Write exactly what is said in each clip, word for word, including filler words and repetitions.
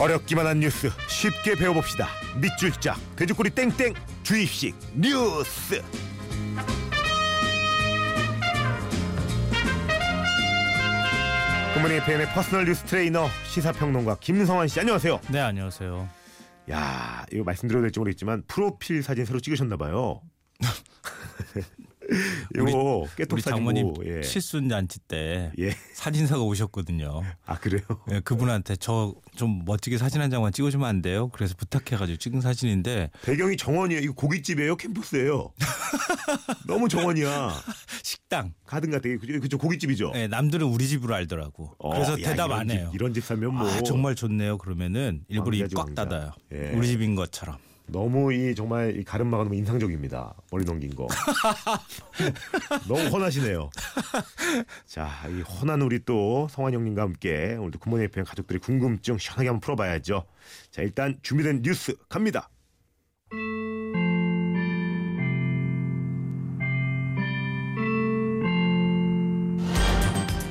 어렵기만 한 뉴스 쉽게 배워봅시다. 밑줄짝 돼지꼬리 땡땡 주입식 뉴스. 굿모닝에프엠의 퍼스널 뉴스 트레이너 시사평론가 김성환 씨, 안녕하세요. 네, 안녕하세요. 야, 이거 말씀드려도 될지 모르겠지만 프로필 사진 새로 찍으셨나 봐요. 이거 깨톡 사진이고, 예. 칠순 잔치 때 예. 사진사가 오셨거든요. 아, 그래요? 예, 그분한테 저 좀 멋지게 사진 한 장만 찍어주면 안 돼요? 그래서 부탁해가지고 찍은 사진인데 배경이 정원이에요. 이거 고깃집이에요? 캠퍼스예요? 너무 정원이야. 식당 가든 같은 게 그죠? 고깃집이죠. 예, 남들은 우리 집으로 알더라고. 어, 그래서 야, 대답 안 집, 해요. 이런 집 사면 뭐 아, 정말 좋네요. 그러면은 일부러 입 꽉 닫아요. 예. 우리 집인 것처럼. 너무 이 정말 이 가름막아 너무 인상적입니다. 머리 넘긴 거. 너무 헌하시네요. 자, 이 헌한 우리 또 성환 형님과 함께 오늘도 굿모닝 에프엠 가족들이 궁금증 시원하게 한번 풀어봐야죠. 자, 일단 준비된 뉴스 갑니다.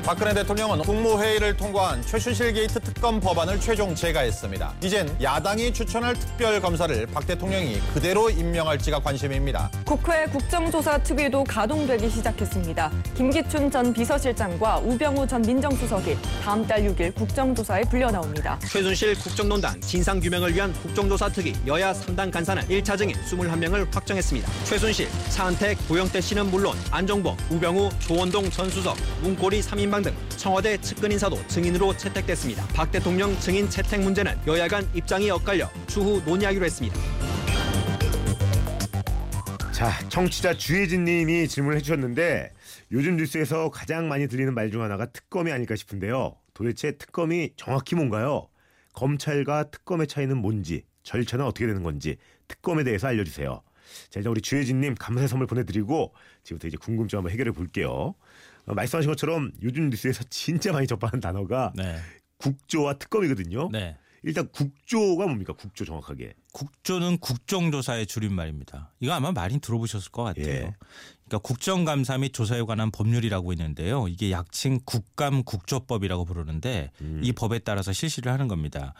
박근혜 대통령은 국무회의를 통과한 최순실 게이트 특검 법안을 최종 제거했습니다. 이젠 야당이 추천할 특별검사를 박 대통령이 그대로 임명할지가 관심입니다. 국회 국정조사특위도 가동되기 시작했습니다. 김기춘 전 비서실장과 우병우 전 민정수석이 다음 달 육 일 국정조사에 불려 나옵니다. 최순실 국정농단 진상규명을 위한 국정조사특위 여야 삼 당 간사는 일 차 증인 이십일 명을 확정했습니다. 최순실, 사은택, 고영태 씨는 물론 안종범, 우병우, 조원동 전 수석, 문고리 삼 인방 등 청와대 측근 인사도 증인으로 채택됐습니다. 박 대통령 증인 채택 문제는 여야 간 입장이 엇갈려 추후 논의하기로 했습니다. 자, 청취자 주혜진 님이 질문을 해주셨는데 요즘 뉴스에서 가장 많이 들리는 말 중 하나가 특검이 아닐까 싶은데요. 도대체 특검이 정확히 뭔가요? 검찰과 특검의 차이는 뭔지, 절차는 어떻게 되는 건지 특검에 대해서 알려주세요. 자, 일단 우리 주혜진 님 감사의 선물 보내드리고 지금부터 이제 궁금증 한번 해결해 볼게요. 말씀하신 것처럼 요즘 뉴스에서 진짜 많이 접하는 단어가 네. 국조와 특검이거든요. 네. 일단 국조가 뭡니까? 국조 정확하게. 국조는 국정조사의 줄임말입니다. 이거 아마 많이 들어보셨을 것 같아요. 예. 그러니까 국정감사 및 조사에 관한 법률이라고 있는데요. 이게 약칭 국감국조법이라고 부르는데 음. 이 법에 따라서 실시를 하는 겁니다.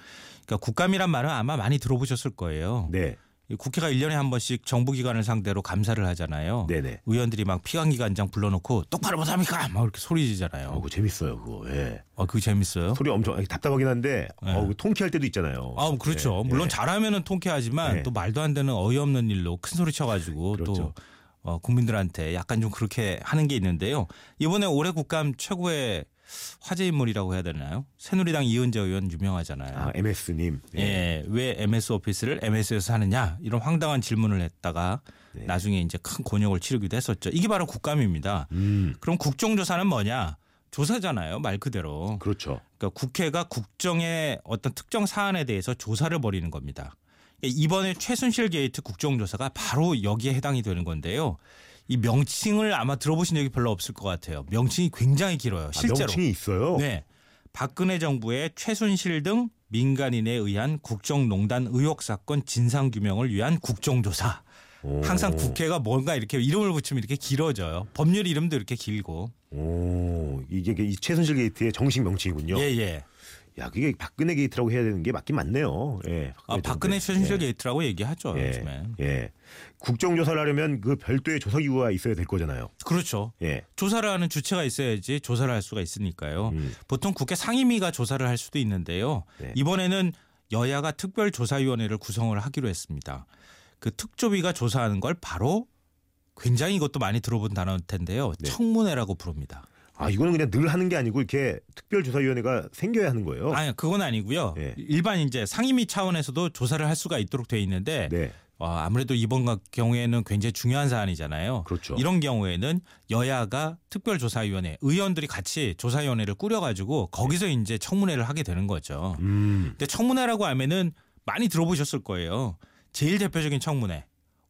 그러니까 국감이란 말은 아마 많이 들어보셨을 거예요. 네. 국회가 일 년에 한 번씩 정부기관을 상대로 감사를 하잖아요. 네네. 의원들이 막 피감기관장 불러놓고 똑바로 못합니까? 막 이렇게 소리지잖아요. 어, 그거 재밌어요. 그거. 예. 아, 그거 재밌어요? 소리 엄청 답답하긴 한데 예. 어, 통쾌할 때도 있잖아요. 아, 그렇죠. 예. 물론 예. 잘하면은 통쾌하지만 예. 또 말도 안 되는 어이없는 일로 큰 소리 쳐가지고 그렇죠. 또 어, 국민들한테 약간 좀 그렇게 하는 게 있는데요. 이번에 올해 국감 최고의 화제 인물이라고 해야 되나요? 새누리당 이은재 의원 유명하잖아요. 아, 엠에스님. 예. 예, 왜 엠에스 오피스를 엠에스에서 하느냐 이런 황당한 질문을 했다가 네. 나중에 이제 큰 곤욕을 치르기도 했었죠. 이게 바로 국감입니다. 음. 그럼 국정조사는 뭐냐? 조사잖아요, 말 그대로. 그렇죠. 그러니까 국회가 국정의 어떤 특정 사안에 대해서 조사를 벌이는 겁니다. 이번에 최순실 게이트 국정조사가 바로 여기에 해당이 되는 건데요. 이 명칭을 아마 들어보신 적이 별로 없을 것 같아요. 명칭이 굉장히 길어요. 실제로. 아, 명칭이 있어요? 네. 박근혜 정부의 최순실 등 민간인에 의한 국정농단 의혹 사건 진상규명을 위한 국정조사. 오. 항상 국회가 뭔가 이렇게 이름을 붙이면 이렇게 길어져요. 법률 이름도 이렇게 길고. 오, 이게 이 최순실 게이트의 정식 명칭이군요. 예, 예. 야, 그게 박근혜 게이트라고 해야 되는 게 맞긴 맞네요. 예, 박근혜, 아, 박근혜 최순실 예. 게이트라고 얘기하죠. 예, 요즘에. 예. 국정조사를 하려면 그 별도의 조사기구가 있어야 될 거잖아요. 그렇죠. 예. 조사를 하는 주체가 있어야지 조사를 할 수가 있으니까요. 음. 보통 국회 상임위가 조사를 할 수도 있는데요. 예. 이번에는 여야가 특별조사위원회를 구성을 하기로 했습니다. 그 특조위가 조사하는 걸 바로 굉장히 이것도 많이 들어본 단어일 텐데요. 네. 청문회라고 부릅니다. 아, 이거는 그냥 늘 하는 게 아니고 이렇게 특별조사위원회가 생겨야 하는 거예요? 아니, 그건 아니고요. 네. 일반 이제 상임위 차원에서도 조사를 할 수가 있도록 돼 있는데 네. 어, 아무래도 이번 경우에는 굉장히 중요한 사안이잖아요. 그렇죠. 이런 경우에는 여야가 특별조사위원회, 의원들이 같이 조사위원회를 꾸려가지고 거기서 네. 이제 청문회를 하게 되는 거죠. 음. 근데 청문회라고 하면은 많이 들어보셨을 거예요. 제일 대표적인 청문회,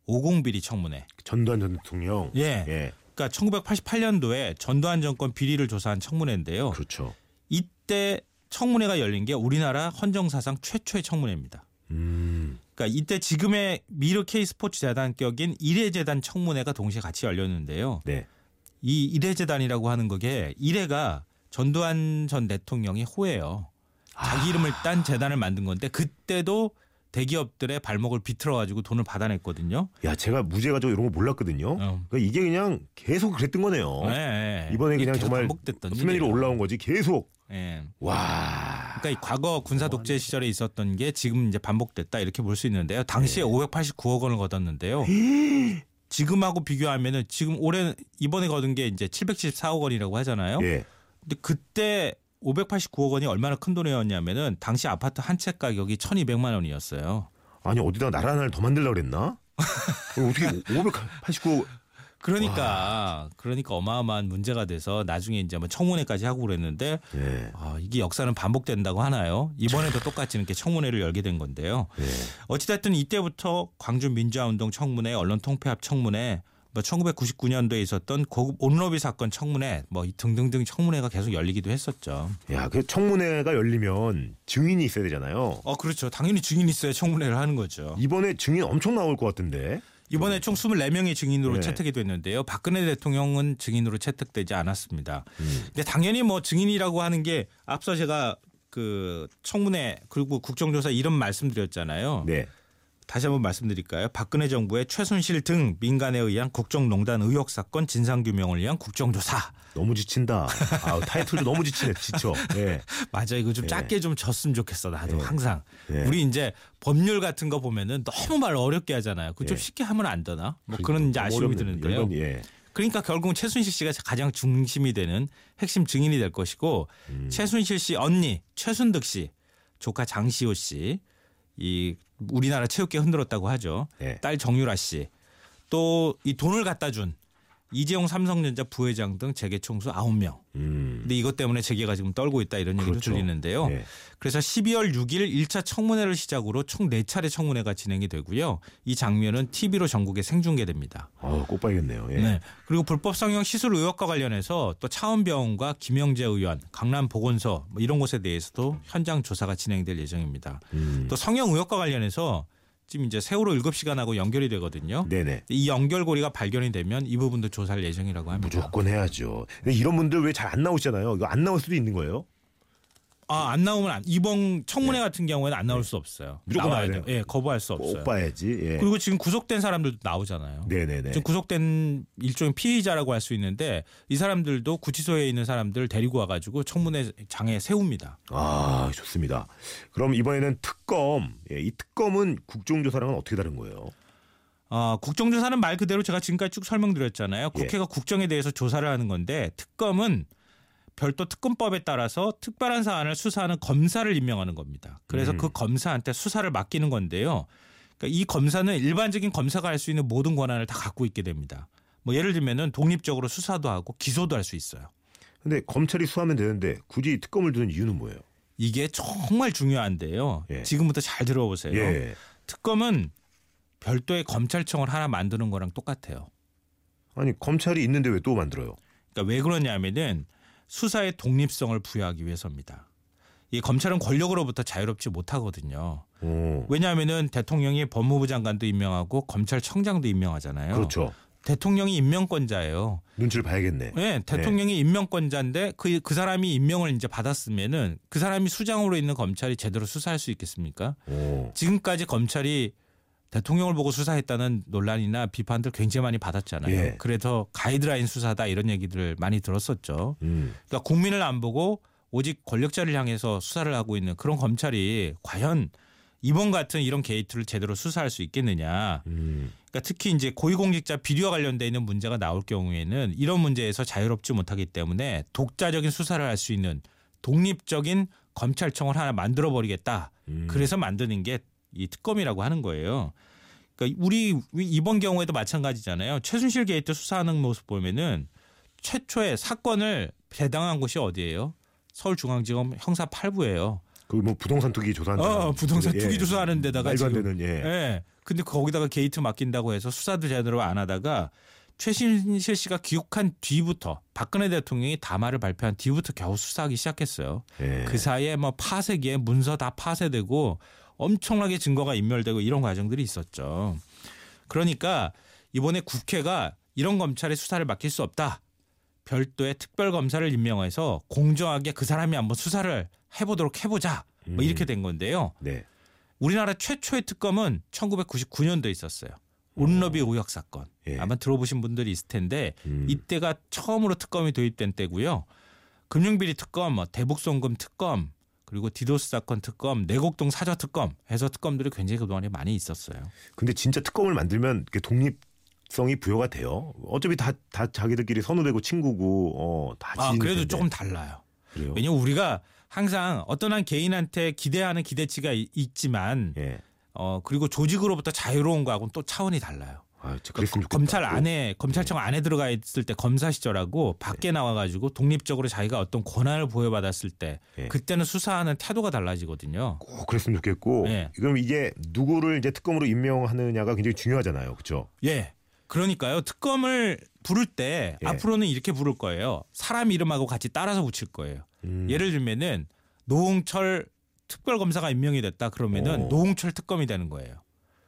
오공비리 청문회. 전두환 전 대통령. 예. 예. 그러니까 천구백팔십팔 년도에 전두환 정권 비리를 조사한 청문회인데요. 그렇죠. 이때 청문회가 열린 게 우리나라 헌정사상 최초의 청문회입니다. 음. 그러니까 이때 지금의 미르K 스포츠 재단 격인 이래재단 청문회가 동시에 같이 열렸는데요. 네. 이 이래재단이라고 하는 거게 이래가 전두환 전 대통령의 호예요. 자기 아... 이름을 딴 재단을 만든 건데 그때도 대기업들의 발목을 비틀어가지고 돈을 받아냈거든요. 야, 제가 무죄 가지고 이런 거 몰랐거든요. 어. 그러니까 이게 그냥 계속 그랬던 거네요. 네, 네. 이번에 그냥 정말 수면 위로 올라온 거지. 계속. 네. 와. 그러니까 과거 군사 독재 시절에 있었던 게 지금 이제 반복됐다 이렇게 볼 수 있는데요. 당시에 네. 오백팔십구억 원을 거뒀는데요. 지금하고 비교하면은 지금 올해 이번에 거둔 게 이제 칠백칠십사억 원이라고 하잖아요. 네. 근데 그때 오백팔십구억 원이 얼마나 큰 돈이었냐면은 당시 아파트 한 채 가격이 천이백만 원이었어요. 아니 어디다 나라 하나를 더 만들려고 그랬나? 어떻게 오백팔십구? 그러니까 와. 그러니까 어마어마한 문제가 돼서 나중에 이제 뭐 청문회까지 하고 그랬는데 예. 아, 이게 역사는 반복된다고 하나요? 이번에도 똑같이 이렇게 청문회를 열게 된 건데요. 예. 어찌됐든 이때부터 광주 민주화운동 청문회, 언론 통폐합 청문회, 뭐 천구백구십구년도에 있었던 고급 온로비 사건 청문회 뭐 등등등 청문회가 계속 열리기도 했었죠. 야, 그 청문회가 열리면 증인이 있어야 되잖아요. 어, 그렇죠. 당연히 증인이 있어야 청문회를 하는 거죠. 이번에 증인 엄청 나올 것 같은데. 이번에 총 스물네 명의 증인으로 네. 채택이 됐는데요. 박근혜 대통령은 증인으로 채택되지 않았습니다. 음. 근데 당연히 뭐 증인이라고 하는 게 앞서 제가 그 청문회 그리고 국정조사 이름 말씀드렸잖아요. 네. 다시 한번 말씀드릴까요? 박근혜 정부의 최순실 등 민간에 의한 국정농단 의혹 사건 진상규명을 위한 국정조사. 너무 지친다. 아, 타이틀도 너무 지치네. 지쳐. 네. 맞아. 이거 좀 네. 짧게 좀 졌으면 좋겠어. 나도 네. 항상. 네. 우리 이제 법률 같은 거 보면은 너무 말 어렵게 하잖아요. 그거 좀 네. 쉽게 하면 안 되나? 뭐 그러니까, 그런 이제 아쉬움이 드는데요. 예. 그러니까 결국은 최순실 씨가 가장 중심이 되는 핵심 증인이 될 것이고 음. 최순실 씨 언니 최순득 씨, 조카 장시호 씨. 이 우리나라 체육계 흔들었다고 하죠. 네. 딸 정유라 씨. 또 이 돈을 갖다 준 이재용 삼성전자 부회장 등 재계 총수 아홉 명. 음. 근데 이것 때문에 재계가 지금 떨고 있다 이런 얘기를 그렇죠. 들리는데요. 네. 그래서 십이월 육일 일 차 청문회를 시작으로 총 네 차례 청문회가 진행이 되고요. 이 장면은 티비로 전국에 생중계됩니다. 아, 꼭 봐야겠네요. 예. 네. 그리고 불법 성형 시술 의혹과 관련해서 또 차원병원과 김영재 의원, 강남보건소 뭐 이런 곳에 대해서도 현장 조사가 진행될 예정입니다. 음. 또 성형 의혹과 관련해서 지금 이제 세월호 일곱 시간하고 연결이 되거든요. 네네. 이 연결고리가 발견이 되면 이 부분도 조사할 예정이라고 합니다. 무조건 해야죠. 근데 이런 분들 왜 잘 안 나오시잖아요. 이거 안 나올 수도 있는 거예요? 아, 안 나오면 안, 이번 청문회 네. 같은 경우에는 안 나올 네. 수 없어요. 무조건 나와야 돼요. 예, 거부할 수 없어요. 꼭 봐야지. 예. 그리고 지금 구속된 사람들도 나오잖아요. 네네네. 지금 구속된 일종의 피의자라고 할 수 있는데 이 사람들도 구치소에 있는 사람들 데리고 와가지고 청문회 장에 세웁니다. 아, 좋습니다. 그럼 이번에는 특검. 예, 이 특검은 국정조사랑은 어떻게 다른 거예요? 어, 국정조사는 말 그대로 제가 지금까지 쭉 설명드렸잖아요. 국회가 예. 국정에 대해서 조사를 하는 건데 특검은 별도 특검법에 따라서 특별한 사안을 수사하는 검사를 임명하는 겁니다. 그래서 음. 그 검사한테 수사를 맡기는 건데요. 그러니까 이 검사는 일반적인 검사가 할 수 있는 모든 권한을 다 갖고 있게 됩니다. 뭐 예를 들면은 독립적으로 수사도 하고 기소도 할 수 있어요. 그런데 검찰이 수사하면 되는데 굳이 특검을 두는 이유는 뭐예요? 이게 정말 중요한데요. 예. 지금부터 잘 들어보세요. 예. 특검은 별도의 검찰청을 하나 만드는 거랑 똑같아요. 아니 검찰이 있는데 왜 또 만들어요? 그러니까 왜 그러냐면은 수사의 독립성을 부여하기 위해서입니다. 이 검찰은 권력으로부터 자유롭지 못하거든요. 오. 왜냐하면은 대통령이 법무부 장관도 임명하고 검찰청장도 임명하잖아요. 그렇죠. 대통령이 임명권자예요. 눈치를 봐야겠네. 네, 대통령이 네. 임명권자인데 그, 그 사람이 임명을 이제 받았으면은 그 사람이 수장으로 있는 검찰이 제대로 수사할 수 있겠습니까? 오. 지금까지 검찰이 대통령을 보고 수사했다는 논란이나 비판들 굉장히 많이 받았잖아요. 예. 그래서 가이드라인 수사다 이런 얘기들을 많이 들었었죠. 음. 그러니까 국민을 안 보고 오직 권력자를 향해서 수사를 하고 있는 그런 검찰이 과연 이번 같은 이런 게이트를 제대로 수사할 수 있겠느냐. 음. 그러니까 특히 이제 고위공직자 비리와 관련돼 있는 문제가 나올 경우에는 이런 문제에서 자유롭지 못하기 때문에 독자적인 수사를 할 수 있는 독립적인 검찰청을 하나 만들어버리겠다. 음. 그래서 만드는 게 이 특검이라고 하는 거예요. 그러니까 우리 이번 경우에도 마찬가지잖아요. 최순실 게이트 수사하는 모습 보면은 최초의 사건을 배당한 곳이 어디예요? 서울중앙지검 형사 팔 부예요. 그 뭐 부동산 투기 조사하는 어, 부동산 투기 예. 조사하는 데다가 말도 안 되는 예. 예. 근데 거기다가 게이트 맡긴다고 해서 수사도 제대로 안 하다가 최순실 씨가 귀국한 뒤부터 박근혜 대통령이 담화를 발표한 뒤부터 겨우 수사하기 시작했어요. 예. 그 사이에 뭐 파쇄기에 문서 다 파쇄되고 엄청나게 증거가 인멸되고 이런 과정들이 있었죠. 그러니까 이번에 국회가 이런 검찰의 수사를 맡길 수 없다. 별도의 특별검사를 임명해서 공정하게 그 사람이 한번 수사를 해보도록 해보자. 뭐 이렇게 된 건데요. 네. 우리나라 최초의 특검은 천구백구십구 년도에 있었어요. 온러비 오역 사건. 예. 아마 들어보신 분들이 있을 텐데 음. 이때가 처음으로 특검이 도입된 때고요. 금융비리 특검, 대북송금 특검, 그리고 디도스 사건 특검, 내곡동 사저 특검 해서 특검들이 굉장히 그동안에 많이 있었어요. 근데 진짜 특검을 만들면 독립성이 부여가 돼요. 어차피 다, 다 자기들끼리 선후배고 친구고 어, 다 지인인데. 아, 그래도 텐데. 조금 달라요. 그래요? 왜냐하면 우리가 항상 어떤 한 개인한테 기대하는 기대치가 이, 있지만 예. 어 그리고 조직으로부터 자유로운 거하고는 또 차원이 달라요. 아, 그러니까 검찰 안에 검찰청 네. 안에 들어가 있을 때 검사 시절하고 밖에 네. 나와가지고 독립적으로 자기가 어떤 권한을 부여받았을 때 네. 그때는 수사하는 태도가 달라지거든요. 꼭 그랬으면 좋겠고 네. 그럼 이게 누구를 이제 특검으로 임명하느냐가 굉장히 중요하잖아요, 그렇죠? 예. 그러니까요. 특검을 부를 때 예. 앞으로는 이렇게 부를 거예요. 사람 이름하고 같이 따라서 붙일 거예요. 음. 예를 들면은 노홍철 특별검사가 임명이 됐다 그러면은 오. 노홍철 특검이 되는 거예요.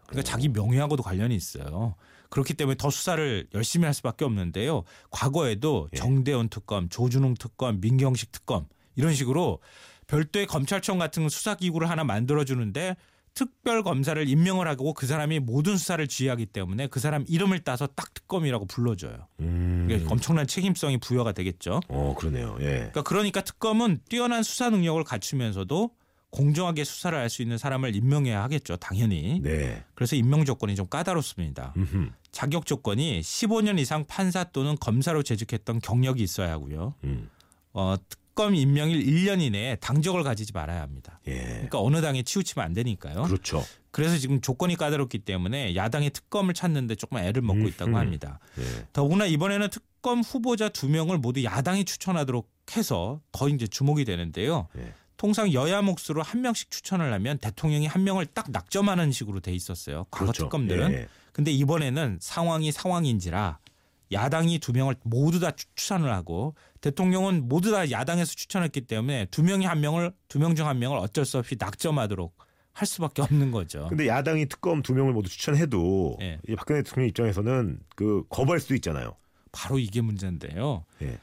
그러니까 오. 자기 명예하고도 관련이 있어요. 그렇기 때문에 더 수사를 열심히 할 수밖에 없는데요. 과거에도 예. 정대원 특검, 조준웅 특검, 민경식 특검 이런 식으로 별도의 검찰청 같은 수사기구를 하나 만들어주는데 특별검사를 임명을 하고 그 사람이 모든 수사를 지휘하기 때문에 그 사람 이름을 따서 딱 특검이라고 불러줘요. 음. 그러니까 엄청난 책임성이 부여가 되겠죠. 어, 그러네요. 예. 그러니까, 그러니까 특검은 뛰어난 수사 능력을 갖추면서도 공정하게 수사를 할 수 있는 사람을 임명해야 하겠죠. 당연히. 네. 그래서 임명 조건이 좀 까다롭습니다. 음흠. 자격 조건이 십오 년 이상 판사 또는 검사로 재직했던 경력이 있어야 하고요. 음. 어, 특검 임명일 일 년 이내에 당적을 가지지 말아야 합니다. 예. 그러니까 어느 당에 치우치면 안 되니까요. 그렇죠. 그래서 지금 조건이 까다롭기 때문에 야당이 특검을 찾는데 조금 애를 먹고 있다고 합니다. 예. 더구나 이번에는 특검 후보자 두 명을 모두 야당이 추천하도록 해서 더 이제 주목이 되는데요. 예. 통상 여야 몫으로 한 명씩 추천을 하면 대통령이 한 명을 딱 낙점하는 식으로 돼 있었어요. 과거 그렇죠. 특검들은. 예. 근데 이번에는 상황이 상황인지라 야당이 두 명을 모두 다 추천을 하고 대통령은 모두 다 야당에서 추천했기 때문에 두 명이 한 명을 두 명 중 한 명을 어쩔 수 없이 낙점하도록 할 수밖에 없는 거죠. 근데 야당이 특검 두 명을 모두 추천해도 예. 박근혜 대통령 입장에서는 그 거부할 수도 있잖아요. 바로 이게 문제인데요. 예.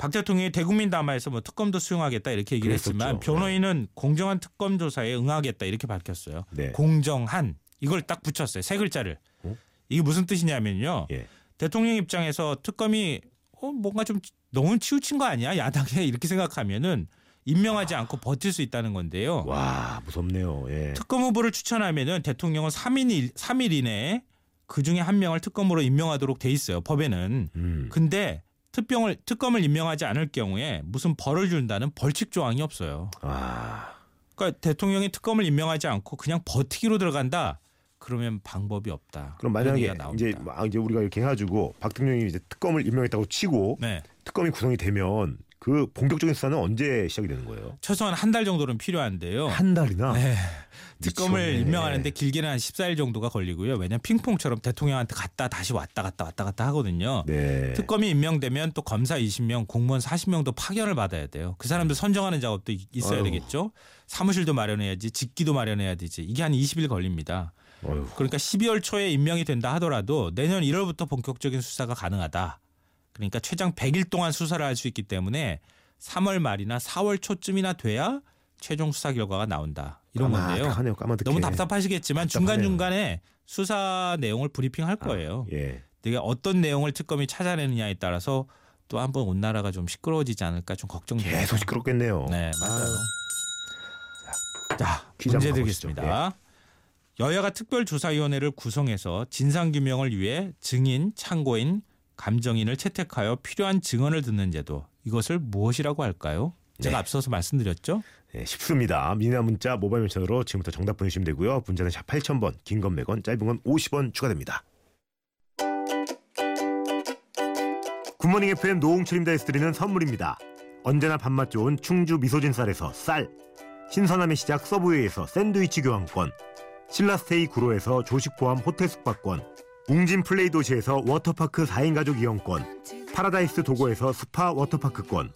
박 대통령이 대국민 담화에서 뭐 특검도 수용하겠다 이렇게 얘기를 그랬었죠. 했지만 변호인은 네. 공정한 특검 조사에 응하겠다 이렇게 밝혔어요. 네. 공정한 이걸 딱 붙였어요. 세 글자를. 어? 이게 무슨 뜻이냐면요. 예. 대통령 입장에서 특검이 어, 뭔가 좀 너무 치우친 거 아니야? 야당에 이렇게 생각하면은 임명하지 와. 않고 버틸 수 있다는 건데요. 와 무섭네요. 예. 특검 후보를 추천하면은 대통령은 삼 일, 삼 일 이내에 그중에 한 명을 특검으로 임명하도록 돼 있어요. 법에는. 음. 근데 특병을, 특검을 임명하지 않을 경우에 무슨 벌을 준다는 벌칙 조항이 없어요. 아... 그러니까 대통령이 특검을 임명하지 않고 그냥 버티기로 들어간다. 그러면 방법이 없다. 그럼 만약에 이제, 이제 우리가 이렇게 해가지고 박 대통령이 이제 특검을 임명했다고 치고 네. 특검이 구성이 되면 그 본격적인 수사는 언제 시작이 되는 거예요? 최소한 한 달 정도는 필요한데요. 한 달이나? 네. 특검을 임명하는데 길게는 한 십사 일 정도가 걸리고요. 왜냐하면 핑퐁처럼 대통령한테 갔다 다시 왔다 갔다 왔다 갔다 하거든요. 네. 특검이 임명되면 또 검사 이십 명, 공무원 사십 명도 파견을 받아야 돼요. 그 사람들 선정하는 작업도 있어야 어휴. 되겠죠. 사무실도 마련해야지, 직기도 마련해야 되지. 이게 한 이십 일 걸립니다. 어휴. 그러니까 십이월 초에 임명이 된다 하더라도 내년 일월부터 본격적인 수사가 가능하다. 그러니까 최장 백 일 동안 수사를 할 수 있기 때문에 삼월 말이나 사월 초쯤이나 돼야 최종 수사 결과가 나온다. 이런 까마득하네요, 건데요. 까마득해. 너무 답답하시겠지만 답답하네요. 중간중간에 수사 내용을 브리핑할 거예요. 아, 예. 되게 어떤 내용을 특검이 찾아내느냐에 따라서 또 한번 온 나라가 좀 시끄러워지지 않을까 좀 걱정돼요. 계속 시끄럽겠네요. 네, 맞아요. 아. 자, 문제 드리겠습니다. 예. 여야가 특별조사위원회를 구성해서 진상규명을 위해 증인, 참고인, 감정인을 채택하여 필요한 증언을 듣는 제도. 이것을 무엇이라고 할까요? 제가 네. 앞서서 말씀드렸죠? 네, 쉽습니다. 미니나 문자, 모바일 메시지로 지금부터 정답 보내주시면 되고요. 문자는 샵 팔천 번, 긴 건 백 원, 짧은 건 오십 원 추가됩니다. 굿모닝 에프엠 노홍철입니다. 에스트리는 선물입니다. 언제나 밥맛 좋은 충주 미소진 쌀에서 쌀, 신선함의 시작 서브웨이에서 샌드위치 교환권, 신라스테이 구로에서 조식 포함 호텔 숙박권, 웅진 플레이 도시에서 워터파크 사 인 가족 이용권, 파라다이스 도고에서 스파 워터파크권,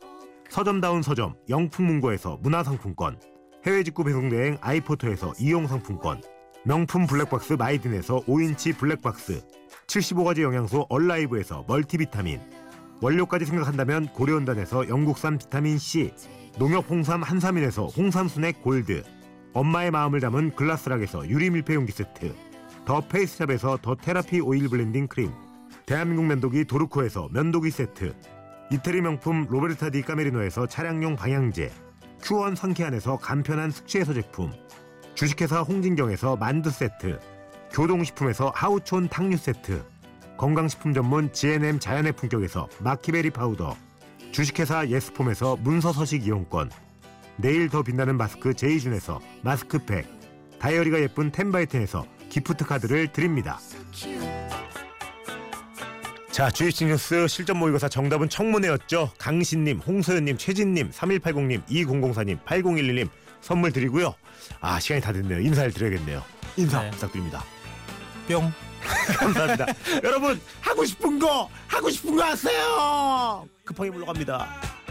서점다운 서점 영품문고에서 문화상품권, 해외 직구 배송대행 아이포터에서 이용상품권, 명품 블랙박스 마이딘에서 오 인치 블랙박스, 칠십오 가지 영양소 얼라이브에서 멀티비타민, 원료까지 생각한다면 고려은단에서 영국산 비타민C, 농협 홍삼 한삼인에서 홍삼순액 골드, 엄마의 마음을 담은 글라스락에서 유리 밀폐용기 세트, 더 페이스샵에서 더 테라피 오일 블렌딩 크림, 대한민국 면도기 도르코에서 면도기 세트, 이태리 명품 로베르타 디 까메리노에서 차량용 방향제, 큐원 상쾌한에서 간편한 숙취해소 제품, 주식회사 홍진경에서 만두 세트, 교동식품에서 하우촌 탕류 세트, 건강식품 전문 지엔엠 자연의 품격에서 마키베리 파우더, 주식회사 예스폼에서 문서서식 이용권, 내일 더 빛나는 마스크 제이준에서 마스크팩, 다이어리가 예쁜 텐바이텐에서 기프트 카드를 드립니다. 자, 주입식 뉴스 실전 모의고사 정답은 청문회였죠. 강신님, 홍서연님, 최진님, 삼일팔공님, 이공공사님, 팔공일일님 선물 드리고요. 아, 시간이 다 됐네요. 인사를 드려야겠네요. 인사 네. 부탁드립니다. 뿅. 감사합니다. 여러분, 하고 싶은 거, 하고 싶은 거 하세요. 급하게 물러갑니다.